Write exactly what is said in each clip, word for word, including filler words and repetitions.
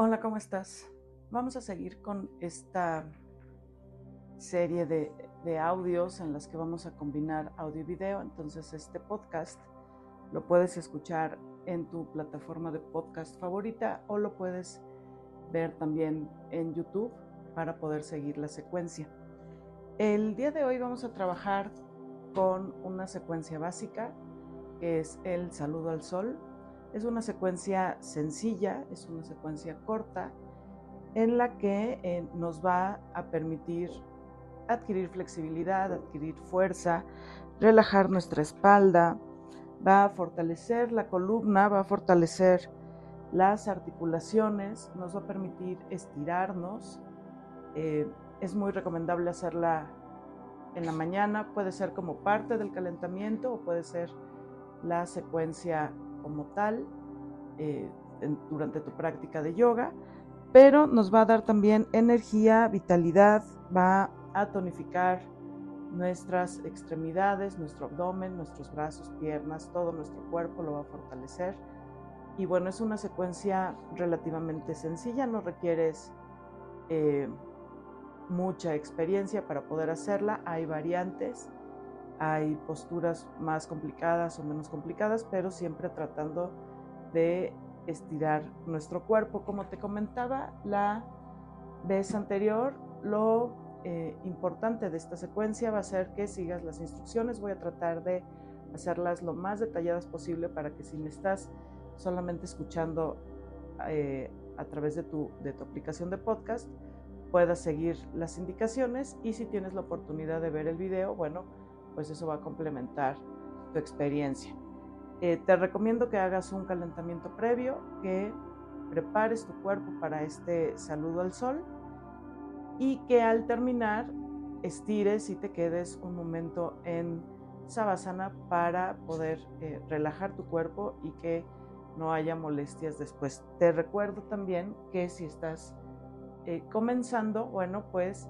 Hola, ¿cómo estás? Vamos a seguir con esta serie de, de audios en las que vamos a combinar audio y video. Entonces, este podcast lo puedes escuchar en tu plataforma de podcast favorita o lo puedes ver también en YouTube para poder seguir la secuencia. El día de hoy vamos a trabajar con una secuencia básica que es el saludo al sol. Es una secuencia sencilla, es una secuencia corta en la que eh, nos va a permitir adquirir flexibilidad, adquirir fuerza, relajar nuestra espalda, va a fortalecer la columna, va a fortalecer las articulaciones, nos va a permitir estirarnos. Eh, es muy recomendable hacerla en la mañana, puede ser como parte del calentamiento o puede ser la secuencia como tal eh, en, durante tu práctica de yoga, pero nos va a dar también energía, vitalidad, va a tonificar nuestras extremidades, nuestro abdomen, nuestros brazos, piernas, todo nuestro cuerpo lo va a fortalecer. Y bueno, es una secuencia relativamente sencilla, no requieres eh, mucha experiencia para poder hacerla, hay variantes. Hay posturas más complicadas o menos complicadas, pero siempre tratando de estirar nuestro cuerpo. Como te comentaba la vez anterior, lo eh, importante de esta secuencia va a ser que sigas las instrucciones. Voy a tratar de hacerlas lo más detalladas posible para que si me estás solamente escuchando eh, a través de tu, de tu aplicación de podcast, puedas seguir las indicaciones. Y si tienes la oportunidad de ver el video, bueno, pues eso va a complementar tu experiencia. Eh, te recomiendo que hagas un calentamiento previo, que prepares tu cuerpo para este saludo al sol y que al terminar estires y te quedes un momento en Savasana para poder eh, relajar tu cuerpo y que no haya molestias después. Te recuerdo también que si estás eh, comenzando, bueno, pues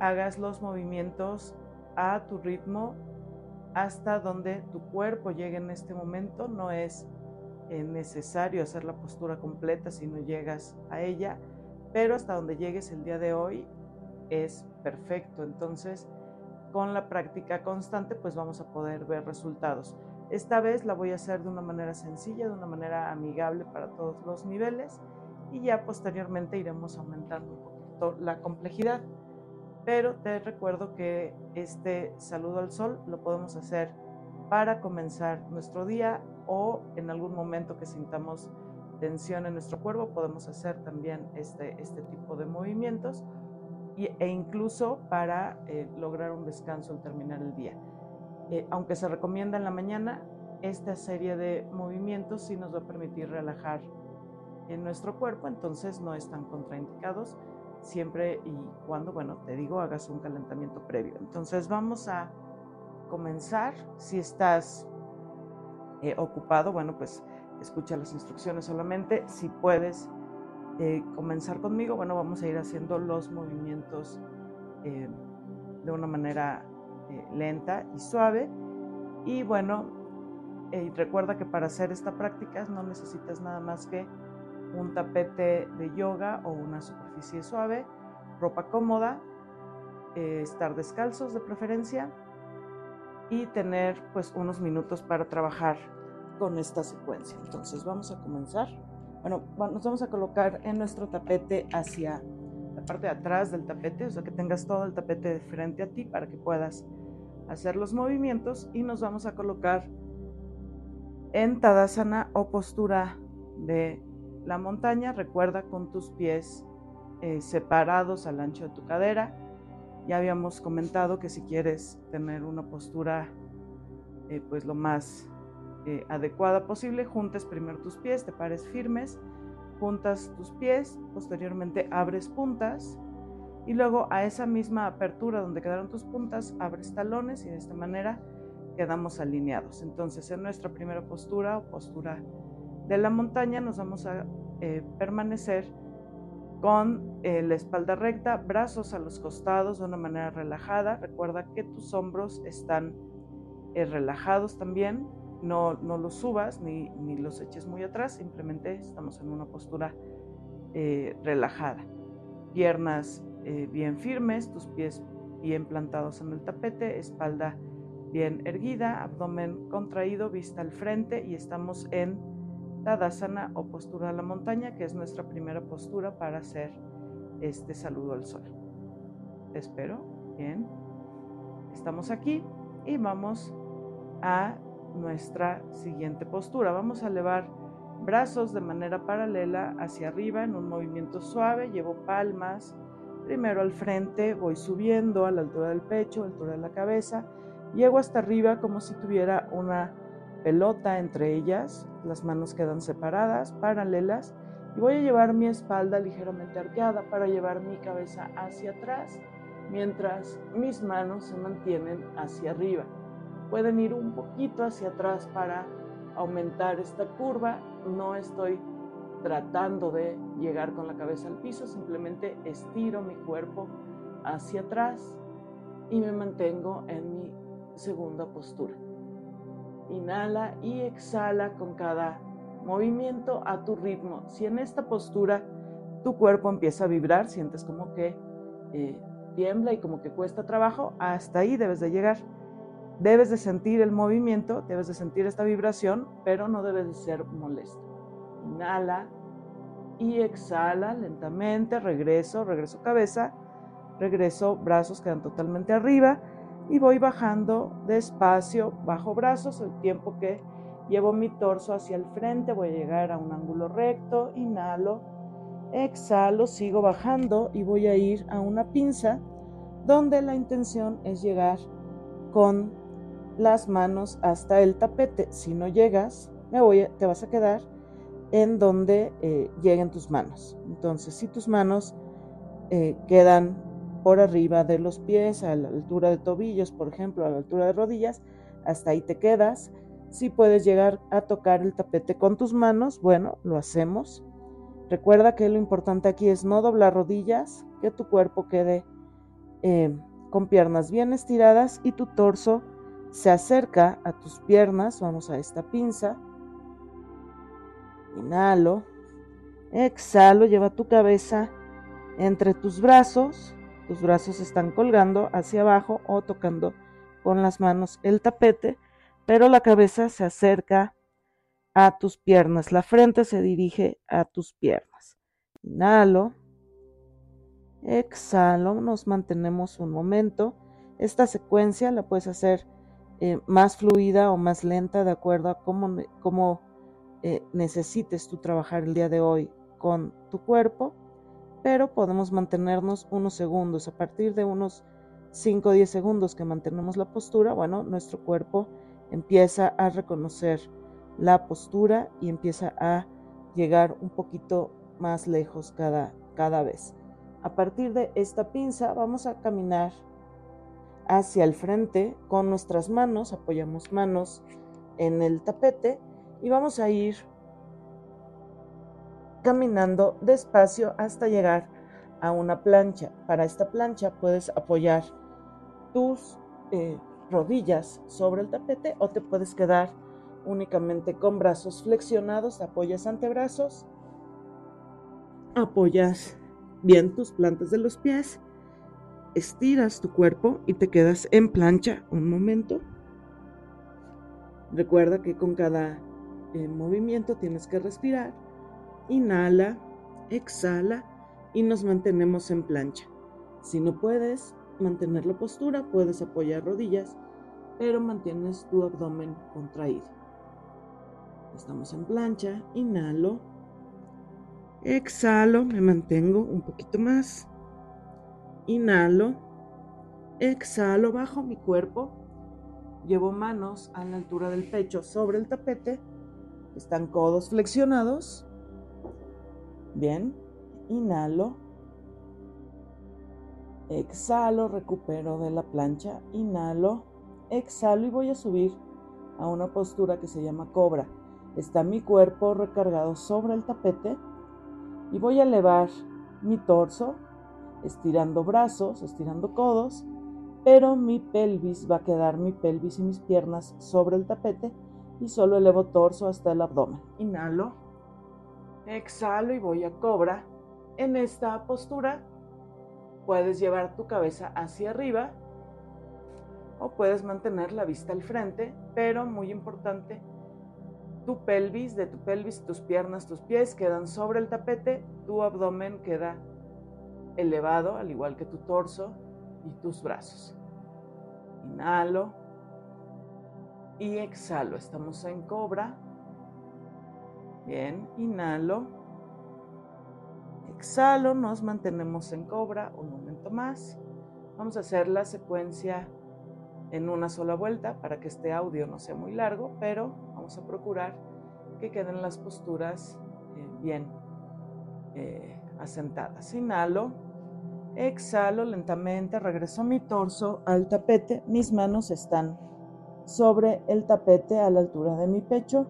hagas los movimientos a tu ritmo hasta donde tu cuerpo llegue en este momento. No es eh, necesario hacer la postura completa si no llegas a ella, pero hasta donde llegues el día de hoy es perfecto. Entonces, con la práctica constante, pues vamos a poder ver resultados. Esta vez la voy a hacer de una manera sencilla, de una manera amigable para todos los niveles, y ya posteriormente iremos aumentando un poquito la complejidad. Pero te recuerdo que este saludo al sol lo podemos hacer para comenzar nuestro día, o en algún momento que sintamos tensión en nuestro cuerpo podemos hacer también este, este tipo de movimientos y, e incluso para eh, lograr un descanso al terminar el día. Eh, aunque se recomienda en la mañana, esta serie de movimientos sí nos va a permitir relajar en nuestro cuerpo, entonces no están contraindicados. Siempre y cuando, bueno, te digo, hagas un calentamiento previo. Entonces vamos a comenzar. Si estás eh, ocupado, bueno, pues escucha las instrucciones solamente. Si puedes eh, comenzar conmigo, bueno, vamos a ir haciendo los movimientos eh, de una manera eh, lenta y suave. Y bueno, eh, recuerda que para hacer esta práctica no necesitas nada más que un tapete de yoga o una superficie suave, ropa cómoda, eh, estar descalzos de preferencia y tener pues unos minutos para trabajar con esta secuencia. Entonces vamos a comenzar. Bueno, nos vamos a colocar en nuestro tapete hacia la parte de atrás del tapete, o sea que tengas todo el tapete de frente a ti para que puedas hacer los movimientos, y nos vamos a colocar en Tadasana o postura de la montaña. Recuerda, con tus pies eh, separados al ancho de tu cadera. Ya habíamos comentado que si quieres tener una postura eh, pues lo más eh, adecuada posible, juntas primero tus pies, te pares firmes, juntas tus pies, posteriormente abres puntas y luego a esa misma apertura donde quedaron tus puntas abres talones, y de esta manera quedamos alineados. Entonces, en nuestra primera postura o postura de la montaña nos vamos a eh, permanecer con eh, la espalda recta, brazos a los costados de una manera relajada. Recuerda que tus hombros están eh, relajados también, no, no los subas ni, ni los eches muy atrás, simplemente estamos en una postura eh, relajada. Piernas eh, bien firmes, tus pies bien plantados en el tapete, espalda bien erguida, abdomen contraído, vista al frente, y estamos en Tadasana o postura a la montaña, que es nuestra primera postura para hacer este saludo al sol. Te espero. Bien. Estamos aquí y vamos a nuestra siguiente postura. Vamos a elevar brazos de manera paralela hacia arriba en un movimiento suave. Llevo palmas primero al frente, voy subiendo a la altura del pecho, a la altura de la cabeza. Llego hasta arriba como si tuviera una pelota entre ellas. Las manos quedan separadas, paralelas. Y voy a llevar mi espalda ligeramente arqueada para llevar mi cabeza hacia atrás, mientras mis manos se mantienen hacia arriba. Pueden ir un poquito hacia atrás para aumentar esta curva. No estoy tratando de llegar con la cabeza al piso, simplemente estiro mi cuerpo hacia atrás y me mantengo en mi segunda postura. Inhala y exhala con cada movimiento a tu ritmo. Si en esta postura tu cuerpo empieza a vibrar, sientes como que eh, tiembla y como que cuesta trabajo, hasta ahí debes de llegar. Debes de sentir el movimiento, debes de sentir esta vibración, pero no debe de ser molesto. Inhala y exhala lentamente, regreso, regreso cabeza, regreso, brazos quedan totalmente arriba y voy bajando despacio, bajo brazos el tiempo que llevo mi torso hacia el frente, voy a llegar a un ángulo recto, inhalo, exhalo, sigo bajando y voy a ir a una pinza donde la intención es llegar con las manos hasta el tapete. Si no llegas, me voy a, te vas a quedar en donde eh, lleguen tus manos. Entonces, si tus manos eh, quedan por arriba de los pies, a la altura de tobillos, por ejemplo, a la altura de rodillas, hasta ahí te quedas. Si puedes llegar a tocar el tapete con tus manos, bueno, lo hacemos. Recuerda que lo importante aquí es no doblar rodillas, que tu cuerpo quede eh, con piernas bien estiradas y tu torso se acerca a tus piernas. Vamos a esta pinza. Inhalo, exhalo, lleva tu cabeza entre tus brazos. Tus brazos están colgando hacia abajo o tocando con las manos el tapete, pero la cabeza se acerca a tus piernas. La frente se dirige a tus piernas. Inhalo. Exhalo, nos mantenemos un momento. Esta secuencia la puedes hacer eh, más fluida o más lenta de acuerdo a cómo, cómo eh, necesites tú trabajar el día de hoy con tu cuerpo, pero podemos mantenernos unos segundos. A partir de unos cinco o diez segundos que mantenemos la postura, bueno, nuestro cuerpo empieza a reconocer la postura y empieza a llegar un poquito más lejos cada, cada vez. A partir de esta pinza vamos a caminar hacia el frente con nuestras manos, apoyamos manos en el tapete y vamos a ir caminando despacio hasta llegar a una plancha. Para esta plancha puedes apoyar tus eh, rodillas sobre el tapete o te puedes quedar únicamente con brazos flexionados, apoyas antebrazos, apoyas bien tus plantas de los pies, estiras tu cuerpo y te quedas en plancha un momento. Recuerda que con cada eh, movimiento tienes que respirar. Inhala, exhala y nos mantenemos en plancha. Si no puedes mantener la postura, puedes apoyar rodillas, pero mantienes tu abdomen contraído. Estamos en plancha, inhalo. Exhalo, me mantengo un poquito más. Inhalo, exhalo, bajo mi cuerpo. Llevo manos a la altura del pecho sobre el tapete. Están codos flexionados. Bien, inhalo. Exhalo, recupero de la plancha. Inhalo, exhalo y voy a subir a una postura que se llama cobra. Está mi cuerpo recargado sobre el tapete. Y voy a elevar mi torso, estirando brazos, estirando codos, pero mi pelvis va a quedar, mi pelvis y mis piernas sobre el tapete y solo elevo torso hasta el abdomen. Inhalo, exhalo y voy a cobra. En esta postura puedes llevar tu cabeza hacia arriba o puedes mantener la vista al frente, pero muy importante, tu pelvis, de tu pelvis, tus piernas, tus pies quedan sobre el tapete, tu abdomen queda elevado, al igual que tu torso y tus brazos. Inhalo y exhalo. Estamos en cobra. Bien, inhalo, exhalo, nos mantenemos en cobra un momento más. Vamos a hacer la secuencia en una sola vuelta para que este audio no sea muy largo, pero vamos a procurar que queden las posturas eh, bien eh, asentadas. Inhalo, exhalo lentamente, regreso mi torso al tapete, mis manos están sobre el tapete a la altura de mi pecho.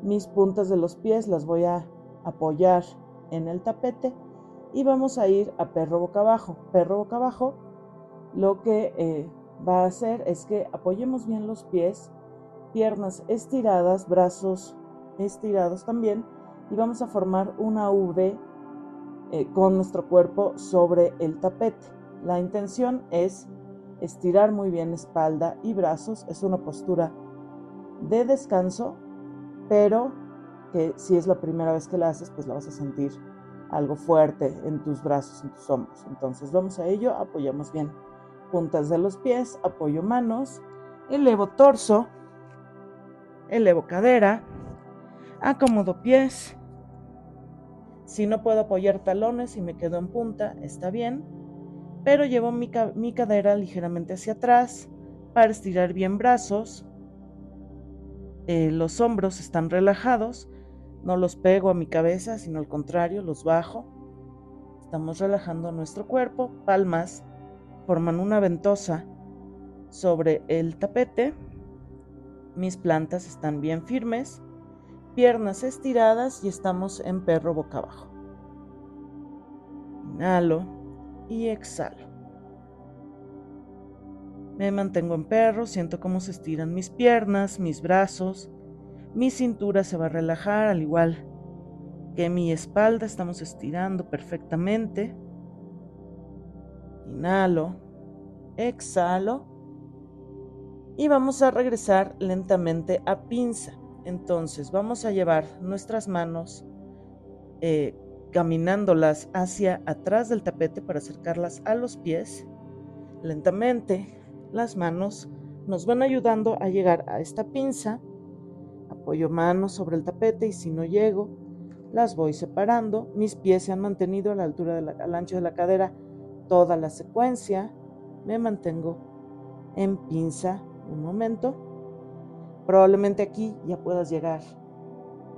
Mis puntas de los pies las voy a apoyar en el tapete y vamos a ir a perro boca abajo. Perro boca abajo lo que eh, va a hacer es que apoyemos bien los pies, piernas estiradas, brazos estirados también y vamos a formar una V eh, con nuestro cuerpo sobre el tapete. La intención es estirar muy bien espalda y brazos, es una postura de descanso, pero que si es la primera vez que la haces, pues la vas a sentir algo fuerte en tus brazos, en tus hombros. Entonces vamos a ello, apoyamos bien puntas de los pies, apoyo manos, elevo torso, elevo cadera, acomodo pies. Si no puedo apoyar talones y me quedo en punta, está bien, pero llevo mi, mi cadera ligeramente hacia atrás para estirar bien brazos. Eh, los hombros están relajados, no los pego a mi cabeza, sino al contrario, los bajo. Estamos relajando nuestro cuerpo, palmas forman una ventosa sobre el tapete. Mis plantas están bien firmes, piernas estiradas y estamos en perro boca abajo. Inhalo y exhalo. Me mantengo en perro, siento cómo se estiran mis piernas, mis brazos, mi cintura se va a relajar, al igual que mi espalda, estamos estirando perfectamente. Inhalo, exhalo y vamos a regresar lentamente a pinza. Entonces vamos a llevar nuestras manos eh, caminándolas hacia atrás del tapete para acercarlas a los pies lentamente. Las manos nos van ayudando a llegar a esta pinza, apoyo manos sobre el tapete y si no llego, las voy separando. Mis pies se han mantenido a la altura de la, al ancho de la cadera toda la secuencia, me mantengo en pinza un momento. Probablemente aquí ya puedas llegar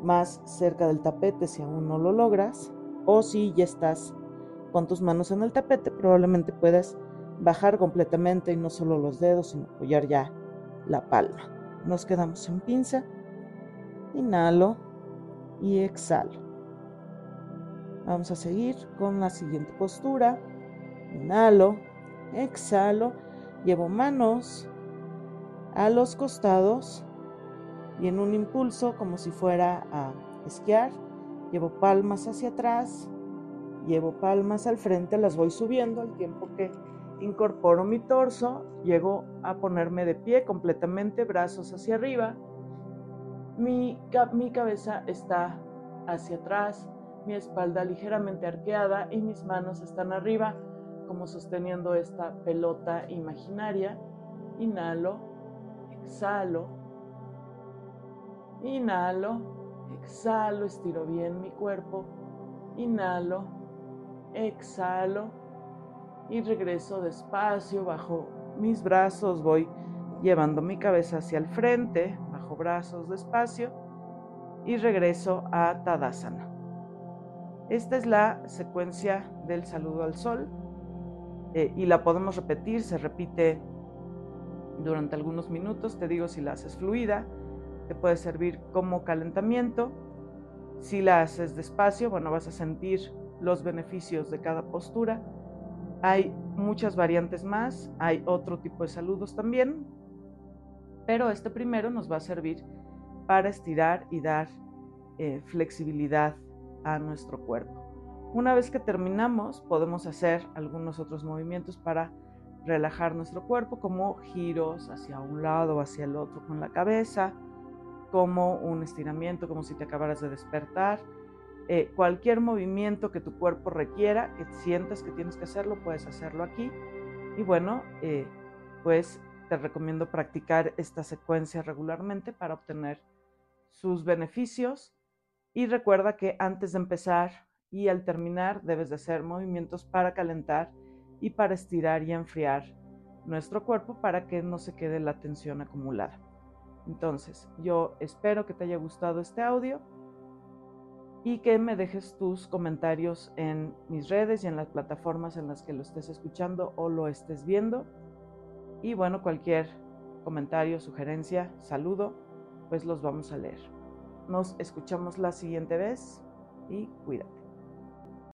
más cerca del tapete si aún no lo logras, o si ya estás con tus manos en el tapete, probablemente puedas bajar completamente y no solo los dedos, sino apoyar ya la palma. Nos quedamos en pinza. Inhalo y exhalo. Vamos a seguir con la siguiente postura. Inhalo, exhalo. Llevo manos a los costados y en un impulso como si fuera a esquiar. Llevo palmas hacia atrás, llevo palmas al frente, las voy subiendo al tiempo que incorporo mi torso, llego a ponerme de pie completamente, brazos hacia arriba, mi, mi cabeza está hacia atrás, mi espalda ligeramente arqueada y mis manos están arriba como sosteniendo esta pelota imaginaria. Inhalo, exhalo, inhalo, exhalo, estiro bien mi cuerpo, inhalo, exhalo. Y regreso despacio, bajo mis brazos, voy llevando mi cabeza hacia el frente, bajo brazos despacio y regreso a Tadasana. Esta es la secuencia del saludo al sol eh, y la podemos repetir, se repite durante algunos minutos, te digo si la haces fluida, te puede servir como calentamiento. Si la haces despacio, bueno, vas a sentir los beneficios de cada postura. Hay muchas variantes más, hay otro tipo de saludos también, pero este primero nos va a servir para estirar y dar eh, flexibilidad a nuestro cuerpo. Una vez que terminamos, podemos hacer algunos otros movimientos para relajar nuestro cuerpo, como giros hacia un lado o hacia el otro con la cabeza, como un estiramiento, como si te acabaras de despertar. Eh, cualquier movimiento que tu cuerpo requiera, que sientas que tienes que hacerlo, puedes hacerlo aquí. Y bueno, eh, pues te recomiendo practicar esta secuencia regularmente para obtener sus beneficios. Y recuerda que antes de empezar y al terminar debes de hacer movimientos para calentar y para estirar y enfriar nuestro cuerpo para que no se quede la tensión acumulada. Entonces, yo espero que te haya gustado este audio y que me dejes tus comentarios en mis redes y en las plataformas en las que lo estés escuchando o lo estés viendo. Y bueno, cualquier comentario, sugerencia, saludo, pues los vamos a leer. Nos escuchamos la siguiente vez y cuídate.